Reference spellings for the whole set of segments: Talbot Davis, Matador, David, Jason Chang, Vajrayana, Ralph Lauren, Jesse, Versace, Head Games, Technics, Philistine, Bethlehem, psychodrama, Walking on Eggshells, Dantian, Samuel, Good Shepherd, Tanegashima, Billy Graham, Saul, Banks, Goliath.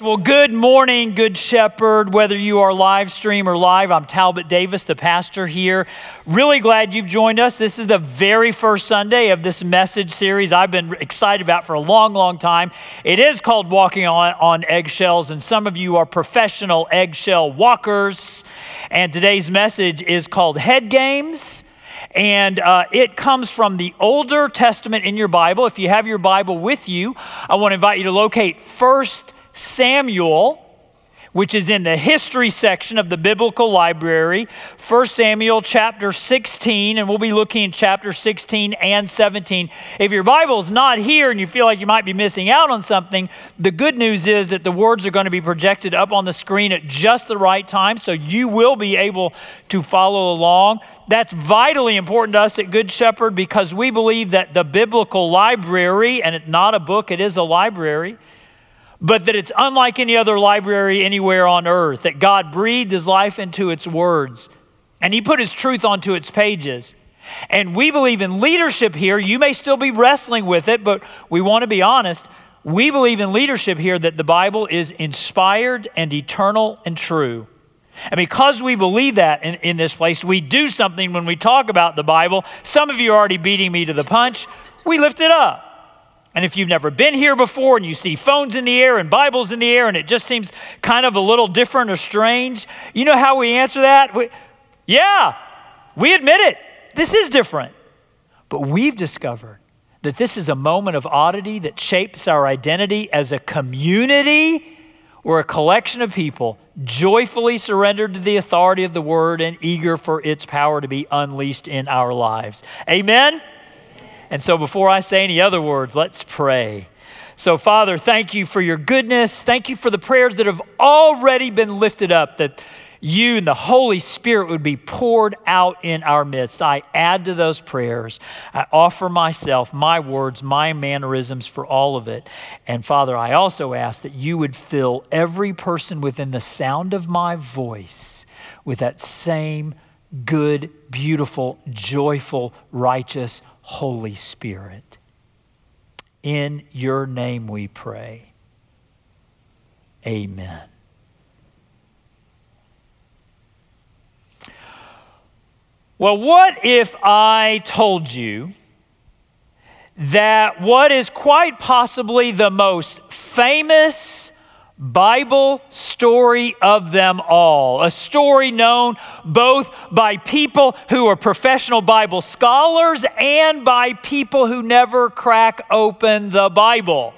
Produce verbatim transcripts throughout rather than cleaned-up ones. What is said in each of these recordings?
Well, good morning, Good Shepherd. Whether you are live stream or live, I'm Talbot Davis, the pastor here. Really glad you've joined us. This is the very first Sunday of this message series I've been excited about for a long, long time. It is called Walking on, on Eggshells, and some of you are professional eggshell walkers. And today's message is called Head Games. And uh, it comes from the Older Testament in your Bible. If you have your Bible with you, I want to invite you to locate First Samuel, which is in the history section of the biblical library, First Samuel chapter sixteen, and we'll be looking at chapter sixteen and seventeen. If your Bible's not here and you feel like you might be missing out on something, the good news is that the words are going to be projected up on the screen at just the right time, so you will be able to follow along. That's vitally important to us at Good Shepherd because we believe that the biblical library, and it's not a book, it is a library, but that it's unlike any other library anywhere on earth, that God breathed his life into its words, and he put his truth onto its pages. And we believe in leadership here. You may still be wrestling with it, but we want to be honest. We believe in leadership here that the Bible is inspired and eternal and true. And because we believe that in, in this place, we do something when we talk about the Bible. Some of you are already beating me to the punch. We lift it up. And if you've never been here before and you see phones in the air and Bibles in the air and it just seems kind of a little different or strange, you know how we answer that? We, yeah, we admit it. This is different. But we've discovered that this is a moment of oddity that shapes our identity as a community or a collection of people joyfully surrendered to the authority of the word and eager for its power to be unleashed in our lives. Amen? And so before I say any other words, let's pray. So Father, thank you for your goodness. Thank you for the prayers that have already been lifted up, that you and the Holy Spirit would be poured out in our midst. I add to those prayers. I offer myself, my words, my mannerisms for all of it. And Father, I also ask that you would fill every person within the sound of my voice with that same good, beautiful, joyful, righteous Holy Spirit. In your name we pray. Amen. Well, what if I told you that what is quite possibly the most famous Bible story of them all, a story known both by people who are professional Bible scholars and by people who never crack open the Bible.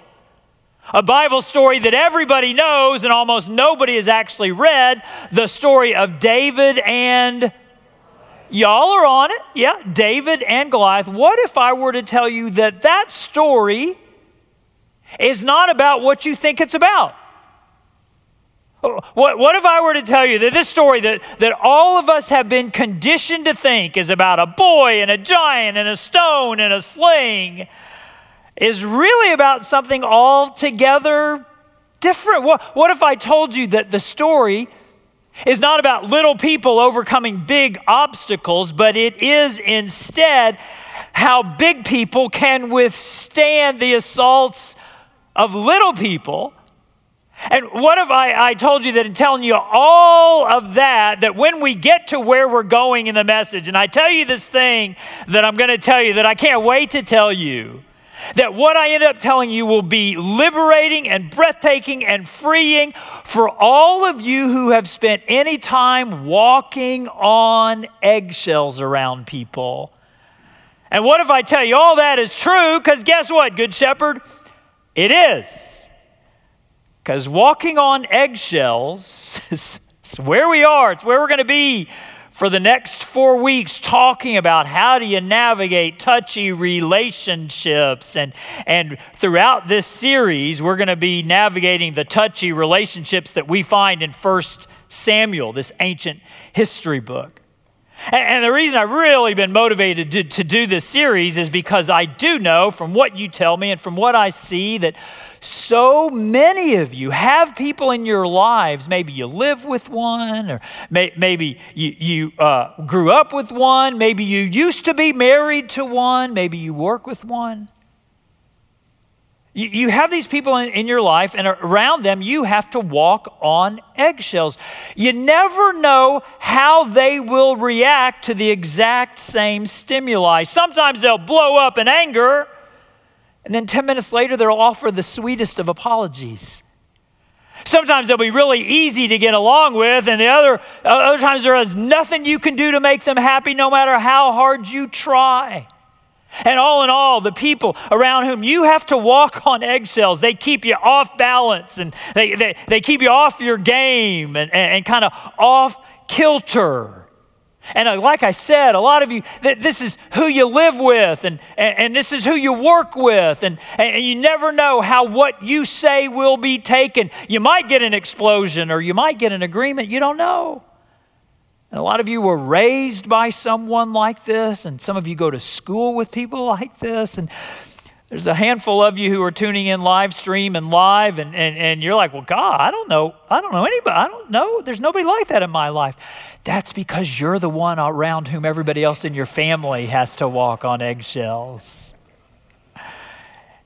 A Bible story that everybody knows and almost nobody has actually read, the story of David and y'all are on it, yeah, David and Goliath. What if I were to tell you that that story is not about what you think it's about? What, what if I were to tell you that this story that, that all of us have been conditioned to think is about a boy and a giant and a stone and a sling is really about something altogether different? What, what if I told you that the story is not about little people overcoming big obstacles, but it is instead how big people can withstand the assaults of little people? And what if I, I told you that in telling you all of that, that when we get to where we're going in the message, and I tell you this thing that I'm going to tell you that I can't wait to tell you, that what I end up telling you will be liberating and breathtaking and freeing for all of you who have spent any time walking on eggshells around people. And what if I tell you all that is true? Because guess what, Good Shepherd? It is. Because walking on eggshells is where we are. It's where we're going to be for the next four weeks, talking about how do you navigate touchy relationships. And, and throughout this series, we're going to be navigating the touchy relationships that we find in First Samuel, this ancient history book. And the reason I've really been motivated to, to do this series is because I do know from what you tell me and from what I see that so many of you have people in your lives. Maybe you live with one, or may, maybe you, you uh, grew up with one. Maybe you used to be married to one. Maybe you work with one. You have these people in your life, and around them, you have to walk on eggshells. You never know how they will react to the exact same stimuli. Sometimes they'll blow up in anger, and then ten minutes later, they'll offer the sweetest of apologies. Sometimes they'll be really easy to get along with, and the other, other times there is nothing you can do to make them happy, no matter how hard you try. And all in all, the people around whom you have to walk on eggshells, they keep you off balance and they they, they keep you off your game and, and, and kind of off kilter. And like I said, a lot of you, th- this is who you live with and, and, and this is who you work with. And, and you never know how what you say will be taken. You might get an explosion or you might get an agreement. You don't know. And a lot of you were raised by someone like this, and some of you go to school with people like this, and there's a handful of you who are tuning in live stream and live, and, and, and you're like, well, God, I don't know. I don't know anybody. I don't know. There's nobody like that in my life. That's because you're the one around whom everybody else in your family has to walk on eggshells.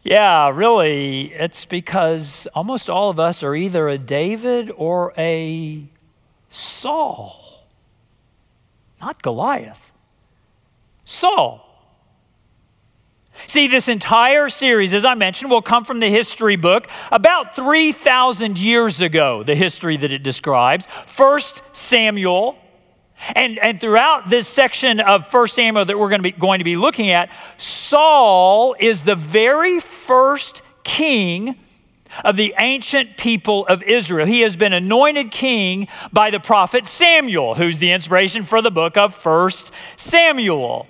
Yeah, really, it's because almost all of us are either a David or a Saul. Not Goliath, Saul. See, this entire series, as I mentioned, will come from the history book about three thousand years ago, the history that it describes, First Samuel. And, and throughout this section of First Samuel that we're going to be, going to be looking at, Saul is the very first king of the ancient people of Israel. He has been anointed king by the prophet Samuel, who's the inspiration for the book of First Samuel.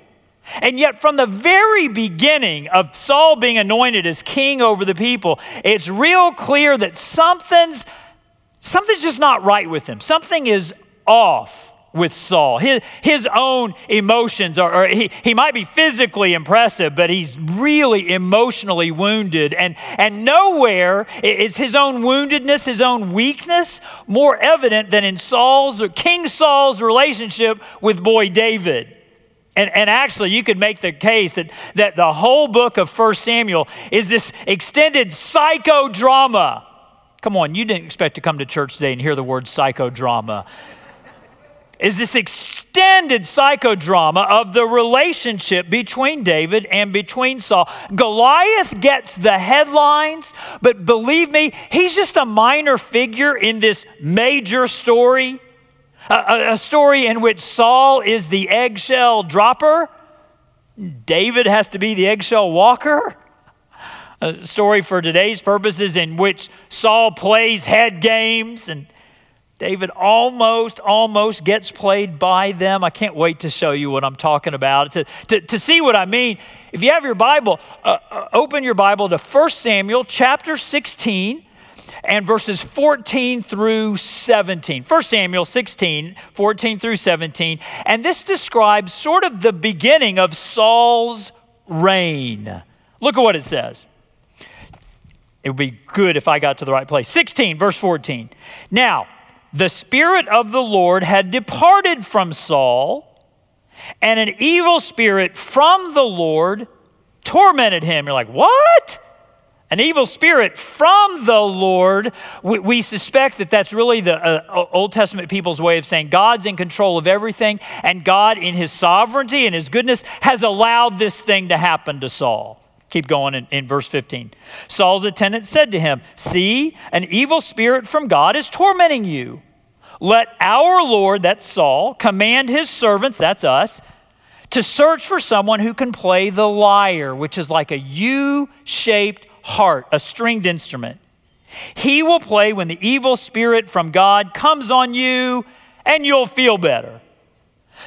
And yet from the very beginning of Saul being anointed as king over the people, it's real clear that something's, something's just not right with him. Something is off with Saul. His, his own emotions are, or he, he might be physically impressive, but he's really emotionally wounded. And, and nowhere is his own woundedness, his own weakness, more evident than in Saul's or King Saul's relationship with boy David. And, and actually, you could make the case that, that the whole book of First Samuel is this extended psychodrama. Come on, you didn't expect to come to church today and hear the word psychodrama. Is this extended psychodrama of the relationship between David and between Saul. Goliath gets the headlines, but believe me, he's just a minor figure in this major story, a, a, a story in which Saul is the eggshell dropper, David has to be the eggshell walker. A story for today's purposes in which Saul plays head games and David almost, almost gets played by them. I can't wait to show you what I'm talking about. To, to, to see what I mean, if you have your Bible, uh, uh, open your Bible to First Samuel chapter sixteen and verses fourteen through seventeen. First Samuel sixteen, fourteen through seventeen. And this describes sort of the beginning of Saul's reign. Look at what it says. It would be good if I got to the right place. sixteen, verse fourteen. Now, the Spirit of the Lord had departed from Saul, and an evil spirit from the Lord tormented him. You're like, what? An evil spirit from the Lord. We, we suspect that that's really the uh, Old Testament people's way of saying God's in control of everything, and God in his sovereignty and his goodness has allowed this thing to happen to Saul. Keep going in, in verse fifteen. Saul's attendant said to him, see, an evil spirit from God is tormenting you. Let our Lord, that's Saul, command his servants, that's us, to search for someone who can play the lyre, which is like a U-shaped harp, a stringed instrument. He will play when the evil spirit from God comes on you, and you'll feel better.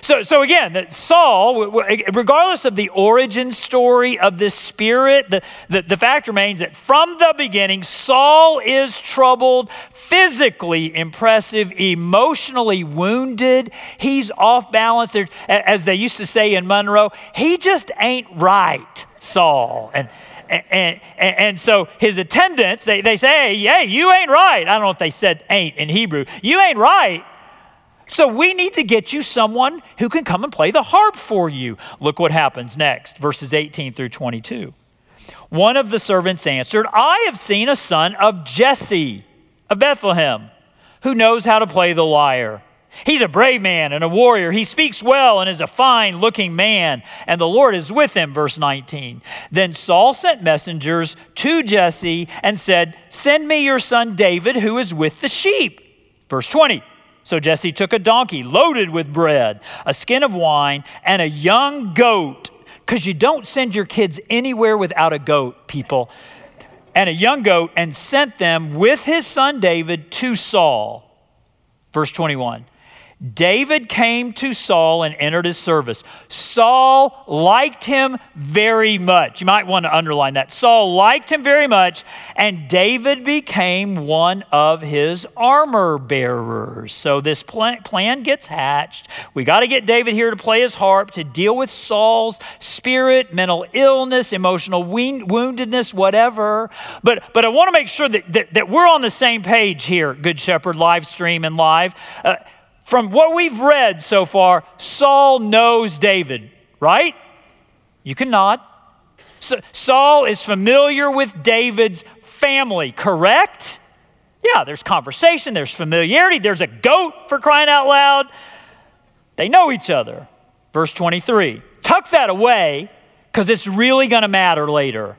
So, so again, that Saul, regardless of the origin story of this spirit, the, the, the fact remains that from the beginning, Saul is troubled, physically impressive, emotionally wounded. He's off balance. There, as they used to say in Monroe, he just ain't right, Saul. And And, and, and so his attendants, they, they say, hey, hey, you ain't right. I don't know if they said ain't in Hebrew. You ain't right. So we need to get you someone who can come and play the harp for you. Look what happens next, verses eighteen through twenty-two. One of the servants answered, I have seen a son of Jesse of Bethlehem who knows how to play the lyre. He's a brave man and a warrior. He speaks well and is a fine-looking man, and the Lord is with him, verse nineteen. Then Saul sent messengers to Jesse and said, send me your son David, who is with the sheep. Verse twenty, so Jesse took a donkey loaded with bread, a skin of wine, and a young goat, because you don't send your kids anywhere without a goat, people, and a young goat, and sent them with his son David to Saul. Verse twenty-one. David came to Saul and entered his service. Saul liked him very much. You might want to underline that. Saul liked him very much, and David became one of his armor bearers. So this plan, plan gets hatched. We got to get David here to play his harp, to deal with Saul's spirit, mental illness, emotional wound, woundedness, whatever. But but I want to make sure that, that, that we're on the same page here, Good Shepherd live stream and live. Uh, From what we've read so far, Saul knows David, right? You can nod. So Saul is familiar with David's family, correct? Yeah, there's conversation, there's familiarity, there's a goat for crying out loud. They know each other. Verse twenty-three, tuck that away because it's really going to matter later.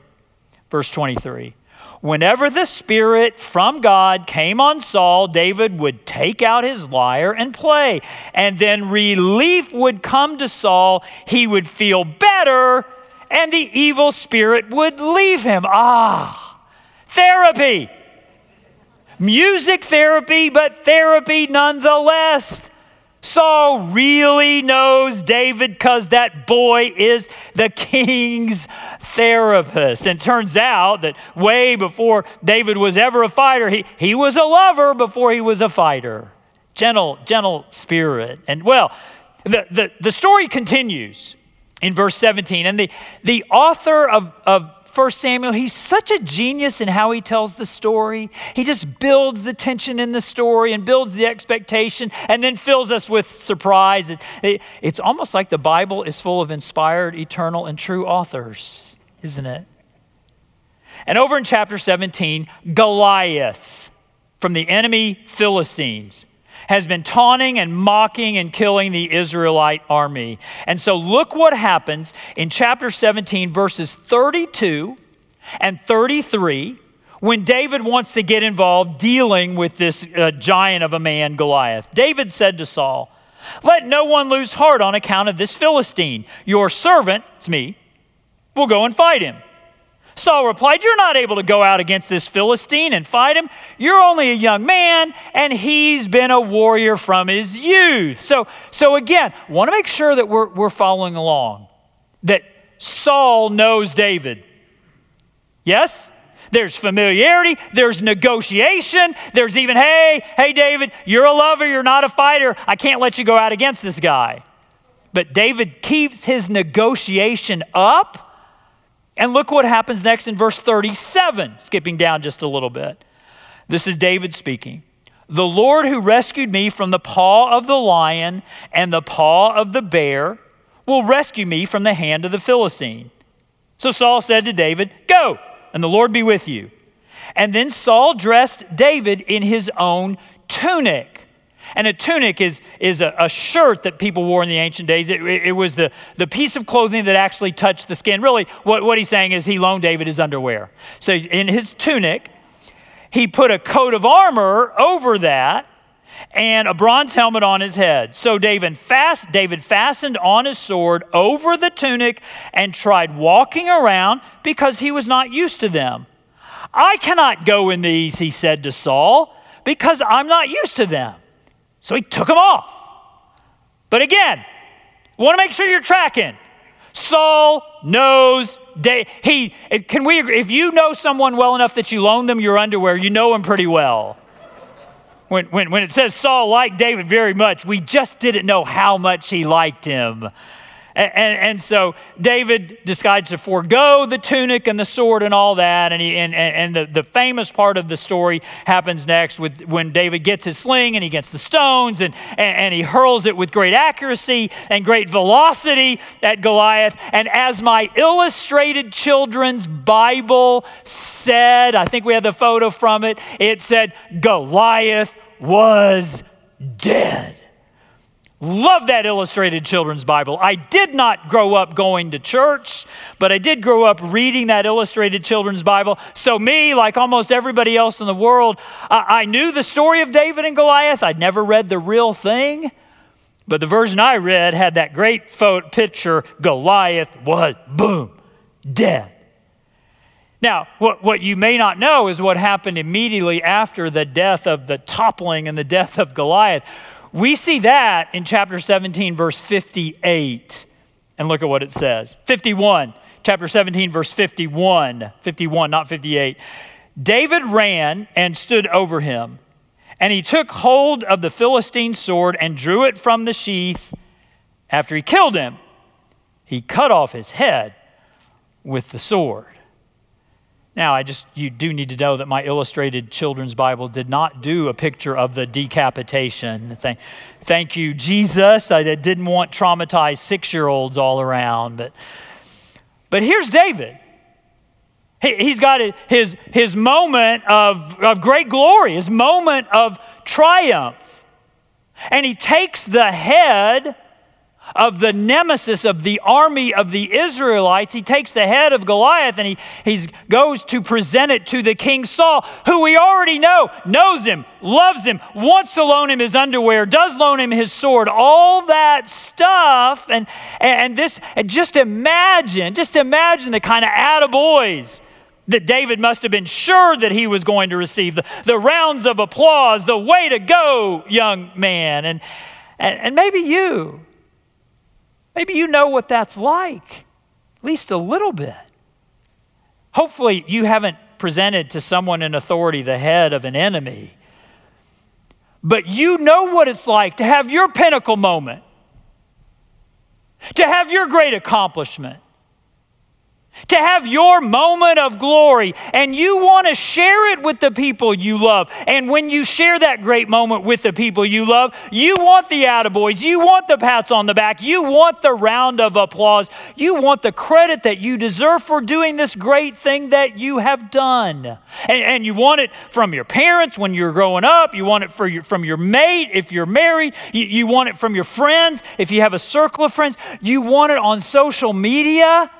Verse twenty-three. Whenever the Spirit from God came on Saul, David would take out his lyre and play. And then relief would come to Saul. He would feel better, and the evil spirit would leave him. Ah, therapy. Music therapy, but therapy nonetheless. Saul really knows David because that boy is the king's therapist. And it turns out that way before David was ever a fighter, he, he was a lover before he was a fighter. Gentle, gentle spirit. And well, the, the, the story continues in verse seventeen. And the, the author of, of First Samuel, he's such a genius in how he tells the story. He just builds the tension in the story and builds the expectation and then fills us with surprise. It, it, it's almost like the Bible is full of inspired, eternal, and true authors, isn't it? And over in chapter seventeen, Goliath from the enemy Philistines has been taunting and mocking and killing the Israelite army. And so look what happens in chapter seventeen, verses thirty-two and thirty-three, when David wants to get involved dealing with this uh, giant of a man, Goliath. David said to Saul, let no one lose heart on account of this Philistine. Your servant, it's me, will go and fight him. Saul replied, you're not able to go out against this Philistine and fight him. You're only a young man, and he's been a warrior from his youth. So, so again, want to make sure that we're, we're following along, that Saul knows David. Yes? There's familiarity, there's negotiation, there's even, hey, hey, David, you're a lover, you're not a fighter. I can't let you go out against this guy. But David keeps his negotiation up. And look what happens next in verse thirty-seven, skipping down just a little bit. This is David speaking. The Lord who rescued me from the paw of the lion and the paw of the bear will rescue me from the hand of the Philistine. So Saul said to David, go, and the Lord be with you. And then Saul dressed David in his own tunic. And a tunic is, is a, a shirt that people wore in the ancient days. It, it was the, the piece of clothing that actually touched the skin. Really, what, what he's saying is he loaned David his underwear. So in his tunic, he put a coat of armor over that and a bronze helmet on his head. So David, fast, David fastened on his sword over the tunic and tried walking around because he was not used to them. I cannot go in these, he said to Saul, because I'm not used to them. So he took them off. But again, want to make sure you're tracking. Saul knows David. He, can we agree? If you know someone well enough that you loan them your underwear, you know him pretty well. When, when, when it says Saul liked David very much, we just didn't know how much he liked him. And, and, and so David decides to forego the tunic and the sword and all that. And he, and, and the, the famous part of the story happens next with when David gets his sling and he gets the stones and, and, and he hurls it with great accuracy and great velocity at Goliath. And as my illustrated children's Bible said, I think we had the photo from it, it said, Goliath was dead. Love that illustrated children's Bible. I did not grow up going to church, but I did grow up reading that illustrated children's Bible. So me, like almost everybody else in the world, I, I knew the story of David and Goliath. I'd never read the real thing, but the version I read had that great photo picture, Goliath was, boom, dead. Now, what, what you may not know is what happened immediately after the death of the toppling and the death of Goliath. We see that in chapter seventeen, verse fifty-eight. And look at what it says. fifty-one, chapter seventeen, verse fifty-one. fifty-one, not fifty-eight. David ran and stood over him, and he took hold of the Philistine's sword and drew it from the sheath. After he killed him, he cut off his head with the sword. Now, I just, you do need to know that my illustrated children's Bible did not do a picture of the decapitation thing. Thank you, Jesus. I didn't want traumatized six-year-olds all around. But, but here's David. He, he's got his, his moment of, of great glory, his moment of triumph. And he takes the head of the nemesis of the army of the Israelites. He takes the head of Goliath and he he's, goes to present it to the king Saul, who we already know, knows him, loves him, wants to loan him his underwear, does loan him his sword, all that stuff. And, and this, and just imagine, just imagine the kind of attaboys that David must have been sure that he was going to receive. The, the rounds of applause, the way to go, young man. And, and, and maybe you, Maybe you know what that's like, at least a little bit. Hopefully you haven't presented to someone in authority the head of an enemy, but you know what it's like to have your pinnacle moment, to have your great accomplishment, to have your moment of glory, and you want to share it with the people you love. And when you share that great moment with the people you love, you want the attaboys, you want the pats on the back, you want the round of applause, you want the credit that you deserve for doing this great thing that you have done. And, and you want it from your parents when you're growing up, you want it for your, from your mate if you're married, you, you want it from your friends if you have a circle of friends, you want it on social media.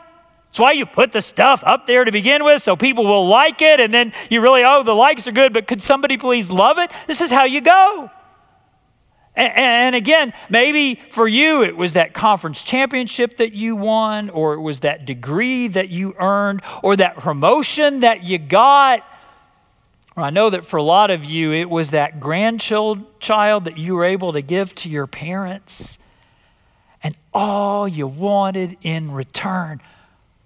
That's why you put the stuff up there to begin with, so people will like it, and then you really, oh, the likes are good, but could somebody please love it? This is how you go. And, and again, maybe for you, it was that conference championship that you won, or it was that degree that you earned, or that promotion that you got. I know that for a lot of you, it was that grandchild child that you were able to give to your parents, and all you wanted in return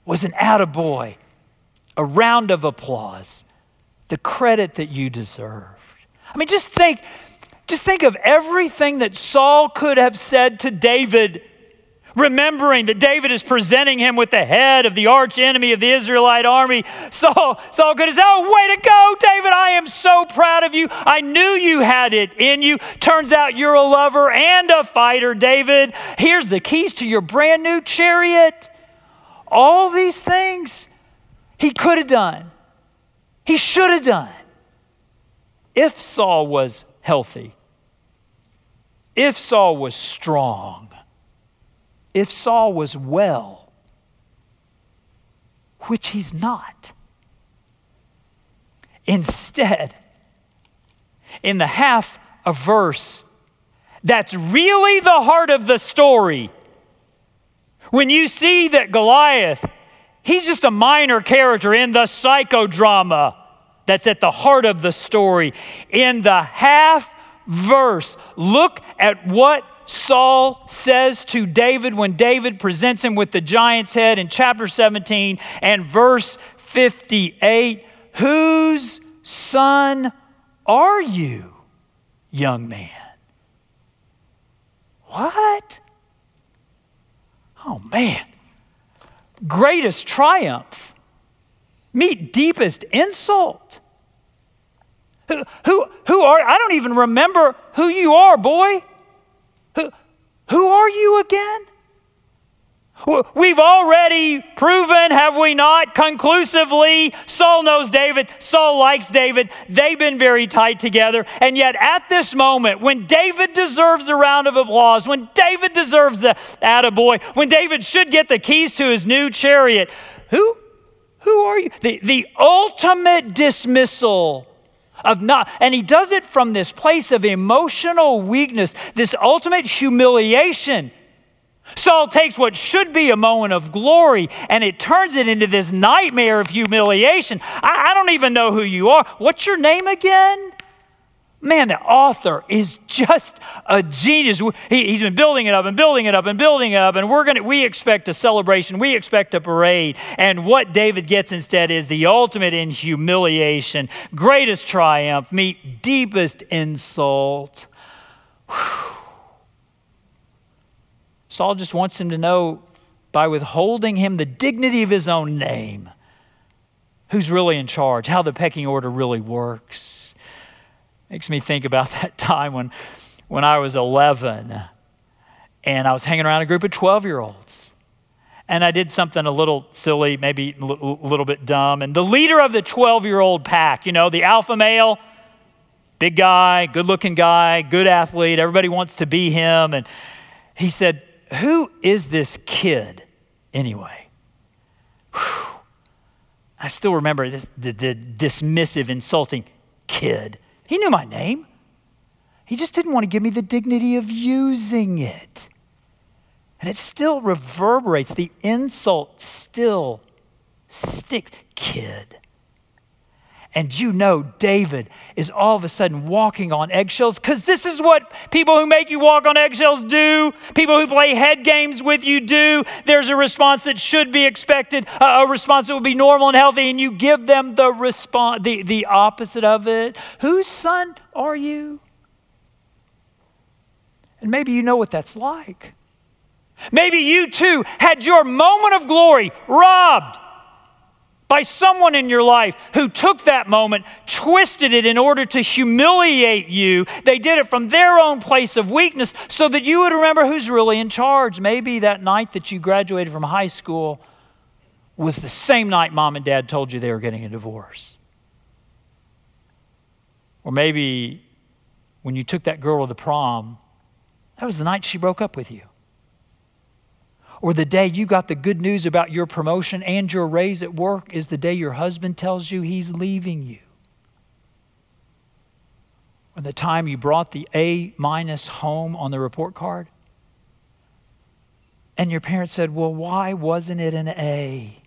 was an attaboy, a round of applause, the credit that you deserved. I mean, just think, just think of everything that Saul could have said to David, remembering that David is presenting him with the head of the arch enemy of the Israelite army. Saul, Saul could have said, oh, way to go, David, I am so proud of you. I knew you had it in you. Turns out you're a lover and a fighter, David. Here's the keys to your brand new chariot. All these things he could have done, he should have done, if Saul was healthy, if Saul was strong, if Saul was well, which he's not. Instead, in the half a verse, that's really the heart of the story. When you see that Goliath, he's just a minor character in the psychodrama that's at the heart of the story. In the half verse, look at what Saul says to David when David presents him with the giant's head in chapter seventeen and verse fifty-eight. Whose son are you, young man? What? oh man, greatest triumph meet deepest insult. Who, who, who are, I don't even remember who you are, boy. Who, who are you again? We've already proven, have we not, conclusively, Saul knows David, Saul likes David, they've been very tight together, and yet at this moment, when David deserves a round of applause, when David deserves the attaboy, when David should get the keys to his new chariot, who, who are you? The, the ultimate dismissal of not, and he does it from this place of emotional weakness, this ultimate humiliation. Saul takes what should be a moment of glory and it turns it into this nightmare of humiliation. I, I don't even know who you are. What's your name again? Man, the author is just a genius. He, he's been building it up and building it up and building it up, and we're gonna, we expect a celebration, we expect a parade, and what David gets instead is the ultimate in humiliation, greatest triumph, meet deepest insult. Whew. Saul just wants him to know, by withholding him the dignity of his own name, who's really in charge, how the pecking order really works. Makes me think about that time when, when I was eleven and I was hanging around a group of twelve-year-olds. And I did something a little silly, maybe a little bit dumb. And the leader of the twelve-year-old pack, you know, the alpha male, big guy, good-looking guy, good athlete, everybody wants to be him. And he said, "Who is this kid anyway?" Whew. I still remember this, the, the dismissive, insulting kid. He knew my name. He just didn't want to give me the dignity of using it. And it still reverberates. The insult still sticks. Kid. And you know David is all of a sudden walking on eggshells, because this is what people who make you walk on eggshells do. People who play head games with you do. There's a response that should be expected, a response that would be normal and healthy, and you give them the response, the, the opposite of it. Whose son are you? And maybe you know what that's like. Maybe you too had your moment of glory robbed by someone in your life who took that moment, twisted it in order to humiliate you. They did it from their own place of weakness so that you would remember who's really in charge. Maybe that night that you graduated from high school was the same night mom and dad told you they were getting a divorce. Or maybe when you took that girl to the prom, that was the night she broke up with you. Or the day you got the good news about your promotion and your raise at work is the day your husband tells you he's leaving you. Or the time you brought the A minus home on the report card and your parents said, "Well, why wasn't it an A?"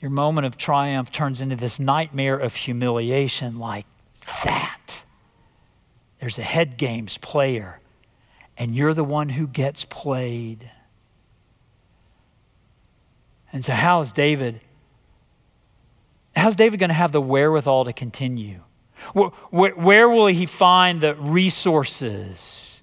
Your moment of triumph turns into this nightmare of humiliation like that. There's a head games player, and you're the one who gets played. And so how is David, how's David going to have the wherewithal to continue? Where, where, where will he find the resources?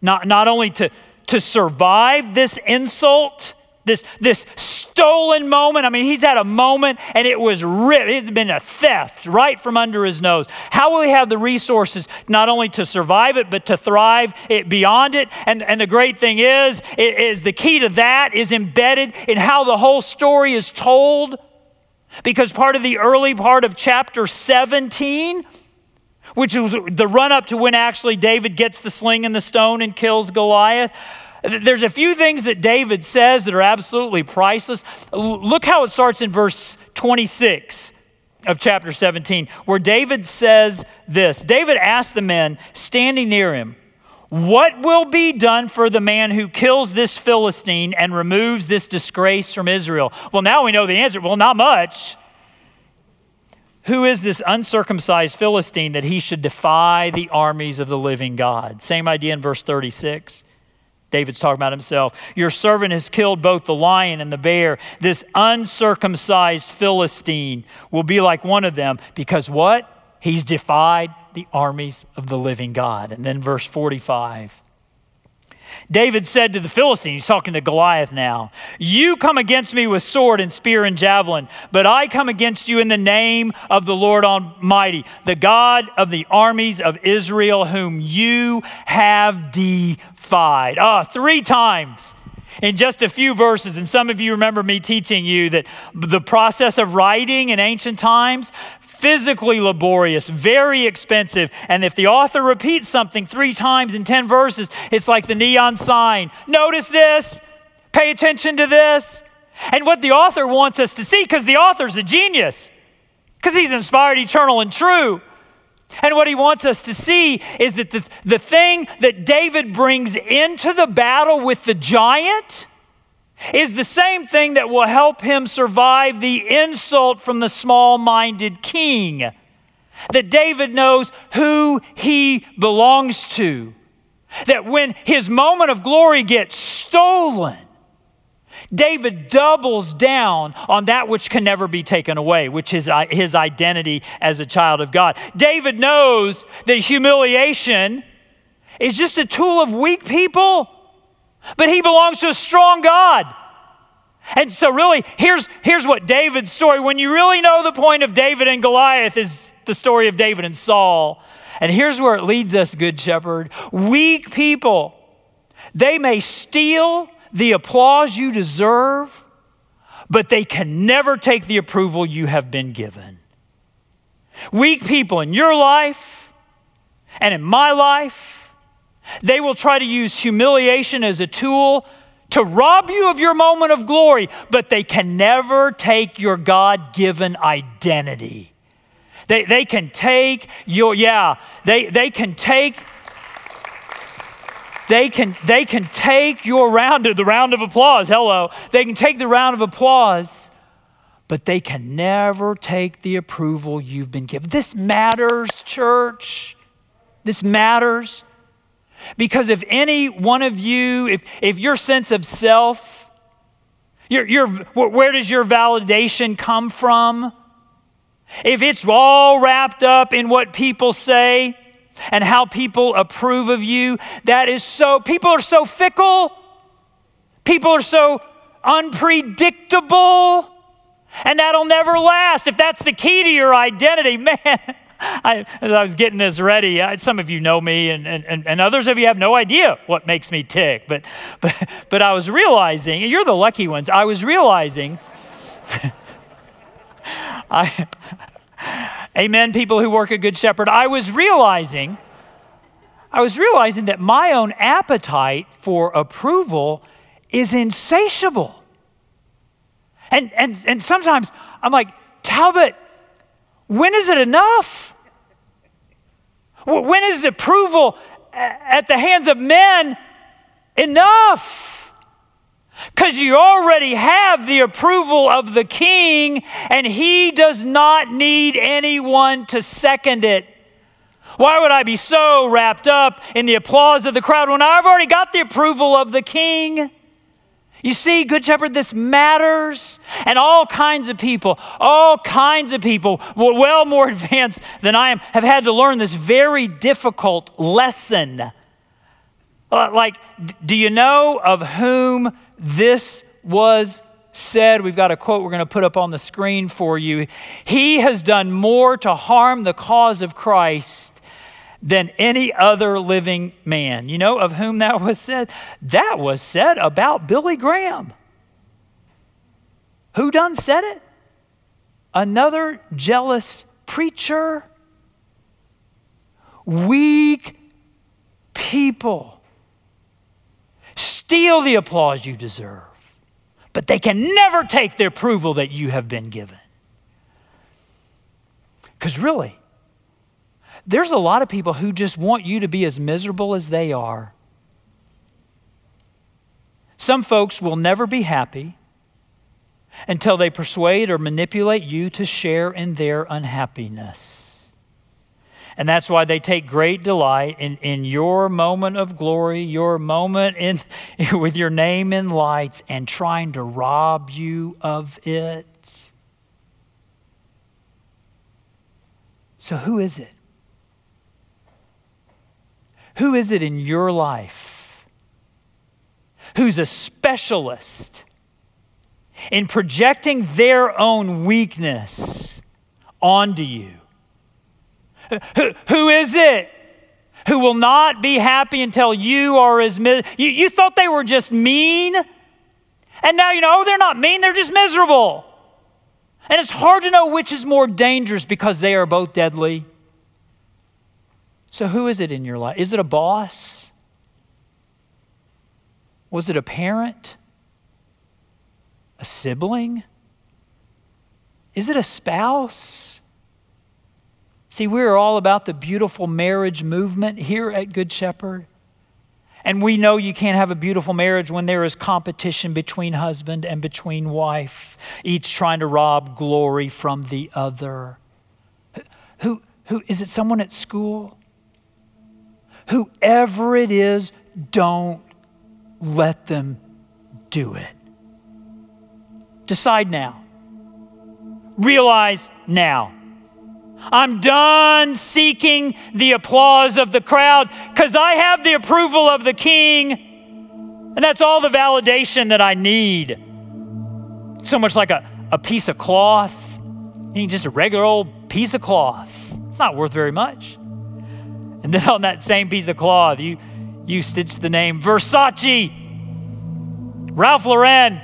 Not, not only to, to survive this insult, this, this stolen moment. I mean, he's had a moment and it was ripped. It's been a theft right from under his nose. How will he have the resources not only to survive it, but to thrive it beyond it? And, and the great thing is, it, is the key to that is embedded in how the whole story is told. Because part of the early part of chapter seventeen, which is the run up to when actually David gets the sling and the stone and kills Goliath, there's a few things that David says that are absolutely priceless. Look how it starts in verse twenty-six of chapter seventeen, where David says this. David asked the men standing near him, "What will be done for the man who kills this Philistine and removes this disgrace from Israel?" Well, now we know the answer. Well, not much. Who is this uncircumcised Philistine that he should defy the armies of the living God? Same idea in verse thirty-six. David's talking about himself. "Your servant has killed both the lion and the bear. This uncircumcised Philistine will be like one of them because" what? "He's defied the armies of the living God." And then verse forty-five. David said to the Philistine, he's talking to Goliath now, you come against me with sword and spear and javelin, but I come against you in the name of the Lord Almighty, the God of the armies of Israel, whom you have defied. Ah, three times in just a few verses. And some of you remember me teaching you that the process of writing in ancient times, physically laborious, very expensive. And if the author repeats something three times in ten verses, it's like the neon sign. Notice this, pay attention to this. And what the author wants us to see, because the author's a genius, because he's inspired, eternal, and true. And what he wants us to see is that the, the thing that David brings into the battle with the giant is the same thing that will help him survive the insult from the small-minded king. That David knows who he belongs to. That when his moment of glory gets stolen, David doubles down on that which can never be taken away, which is his identity as a child of God. David knows that humiliation is just a tool of weak people, but he belongs to a strong God. And so really, here's, here's what David's story, when you really know the point of David and Goliath, is the story of David and Saul. And here's where it leads us, Good Shepherd. Weak people, they may steal the applause you deserve, but they can never take the approval you have been given. Weak people in your life and in my life, they will try to use humiliation as a tool to rob you of your moment of glory, but they can never take your God-given identity. They, they can take your, yeah, they, they can take, they can, they can take your round, the round of applause, hello. They can take the round of applause, but they can never take the approval you've been given. This matters, church. This matters. Because if any one of you, if, if your sense of self, your, your, where does your validation come from? If it's all wrapped up in what people say and how people approve of you, that is so, people are so fickle. People are so unpredictable, and that'll never last. If that's the key to your identity, man. I, as I was getting this ready, I, some of you know me and, and, and others of you have no idea what makes me tick, but but, but I was realizing, and you're the lucky ones, I was realizing, I, amen, people who work at Good Shepherd, I was realizing, I was realizing that my own appetite for approval is insatiable. And, and, and sometimes I'm like, Talbot, when is it enough? When is approval at the hands of men enough? Because you already have the approval of the king, and he does not need anyone to second it. Why would I be so wrapped up in the applause of the crowd when I've already got the approval of the king? You see, Good Shepherd, this matters. And all kinds of people, all kinds of people, well more advanced than I am, have had to learn this very difficult lesson. Like, do you know of whom this was said? We've got a quote we're going to put up on the screen for you. He has done more to harm the cause of Christ than any other living man. You know of whom that was said? That was said about Billy Graham. Who done said it? Another jealous preacher. Weak people steal the applause you deserve, but they can never take the approval that you have been given. Because really, there's a lot of people who just want you to be as miserable as they are. Some folks will never be happy until they persuade or manipulate you to share in their unhappiness. And that's why they take great delight in, in your moment of glory, your moment in with your name in lights, and trying to rob you of it. So who is it? Who is it in your life who's a specialist in projecting their own weakness onto you? Who, who is it who will not be happy until you are as miserable? You, you thought they were just mean, and now you know, oh, they're not mean, they're just miserable. And it's hard to know which is more dangerous because they are both deadly. So who is it in your life? Is it a boss? Was it a parent? A sibling? Is it a spouse? See, we're all about the beautiful marriage movement here at Good Shepherd. And we know you can't have a beautiful marriage when there is competition between husband and between wife, each trying to rob glory from the other. Who, who, is it someone at school? Whoever it is, don't let them do it. Decide now. Realize now. I'm done seeking the applause of the crowd because I have the approval of the King, and that's all the validation that I need. So much like a, a piece of cloth. You need just a regular old piece of cloth. It's not worth very much. And then on that same piece of cloth, you, you stitch the name Versace, Ralph Lauren,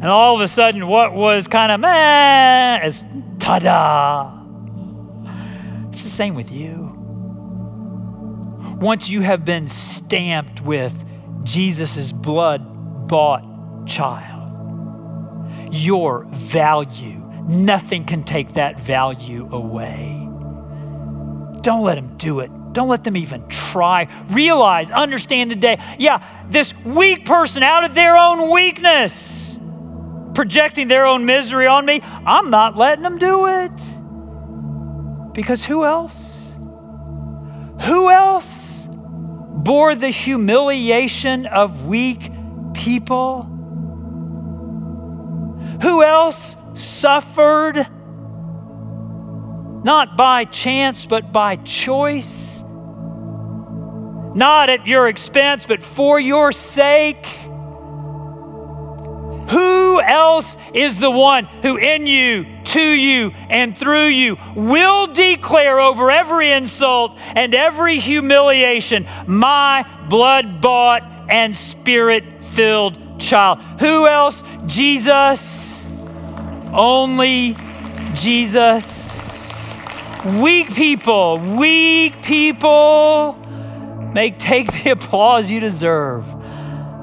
and all of a sudden what was kind of meh is ta-da. It's the same with you. Once you have been stamped with Jesus' blood-bought child, your value, nothing can take that value away. Don't let them do it. Don't let them even try. Realize, understand today, yeah, this weak person out of their own weakness, projecting their own misery on me, I'm not letting them do it. Because who else? Who else bore the humiliation of weak people? Who else suffered? Not by chance, but by choice. Not at your expense, but for your sake. Who else is the one who in you, to you, and through you will declare over every insult and every humiliation, my blood-bought and spirit-filled child? Who else? Jesus. Only Jesus. Weak people, weak people may take the applause you deserve.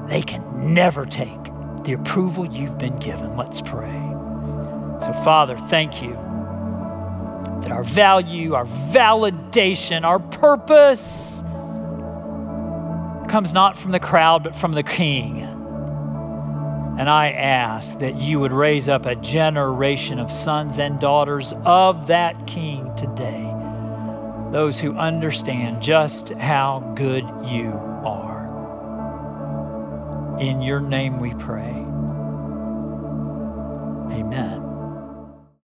They can never take the approval you've been given. Let's pray. So Father, thank you that our value, our validation, our purpose comes not from the crowd, but from the King. And I ask that you would raise up a generation of sons and daughters of that King today. Those who understand just how good you are. In your name we pray. Amen.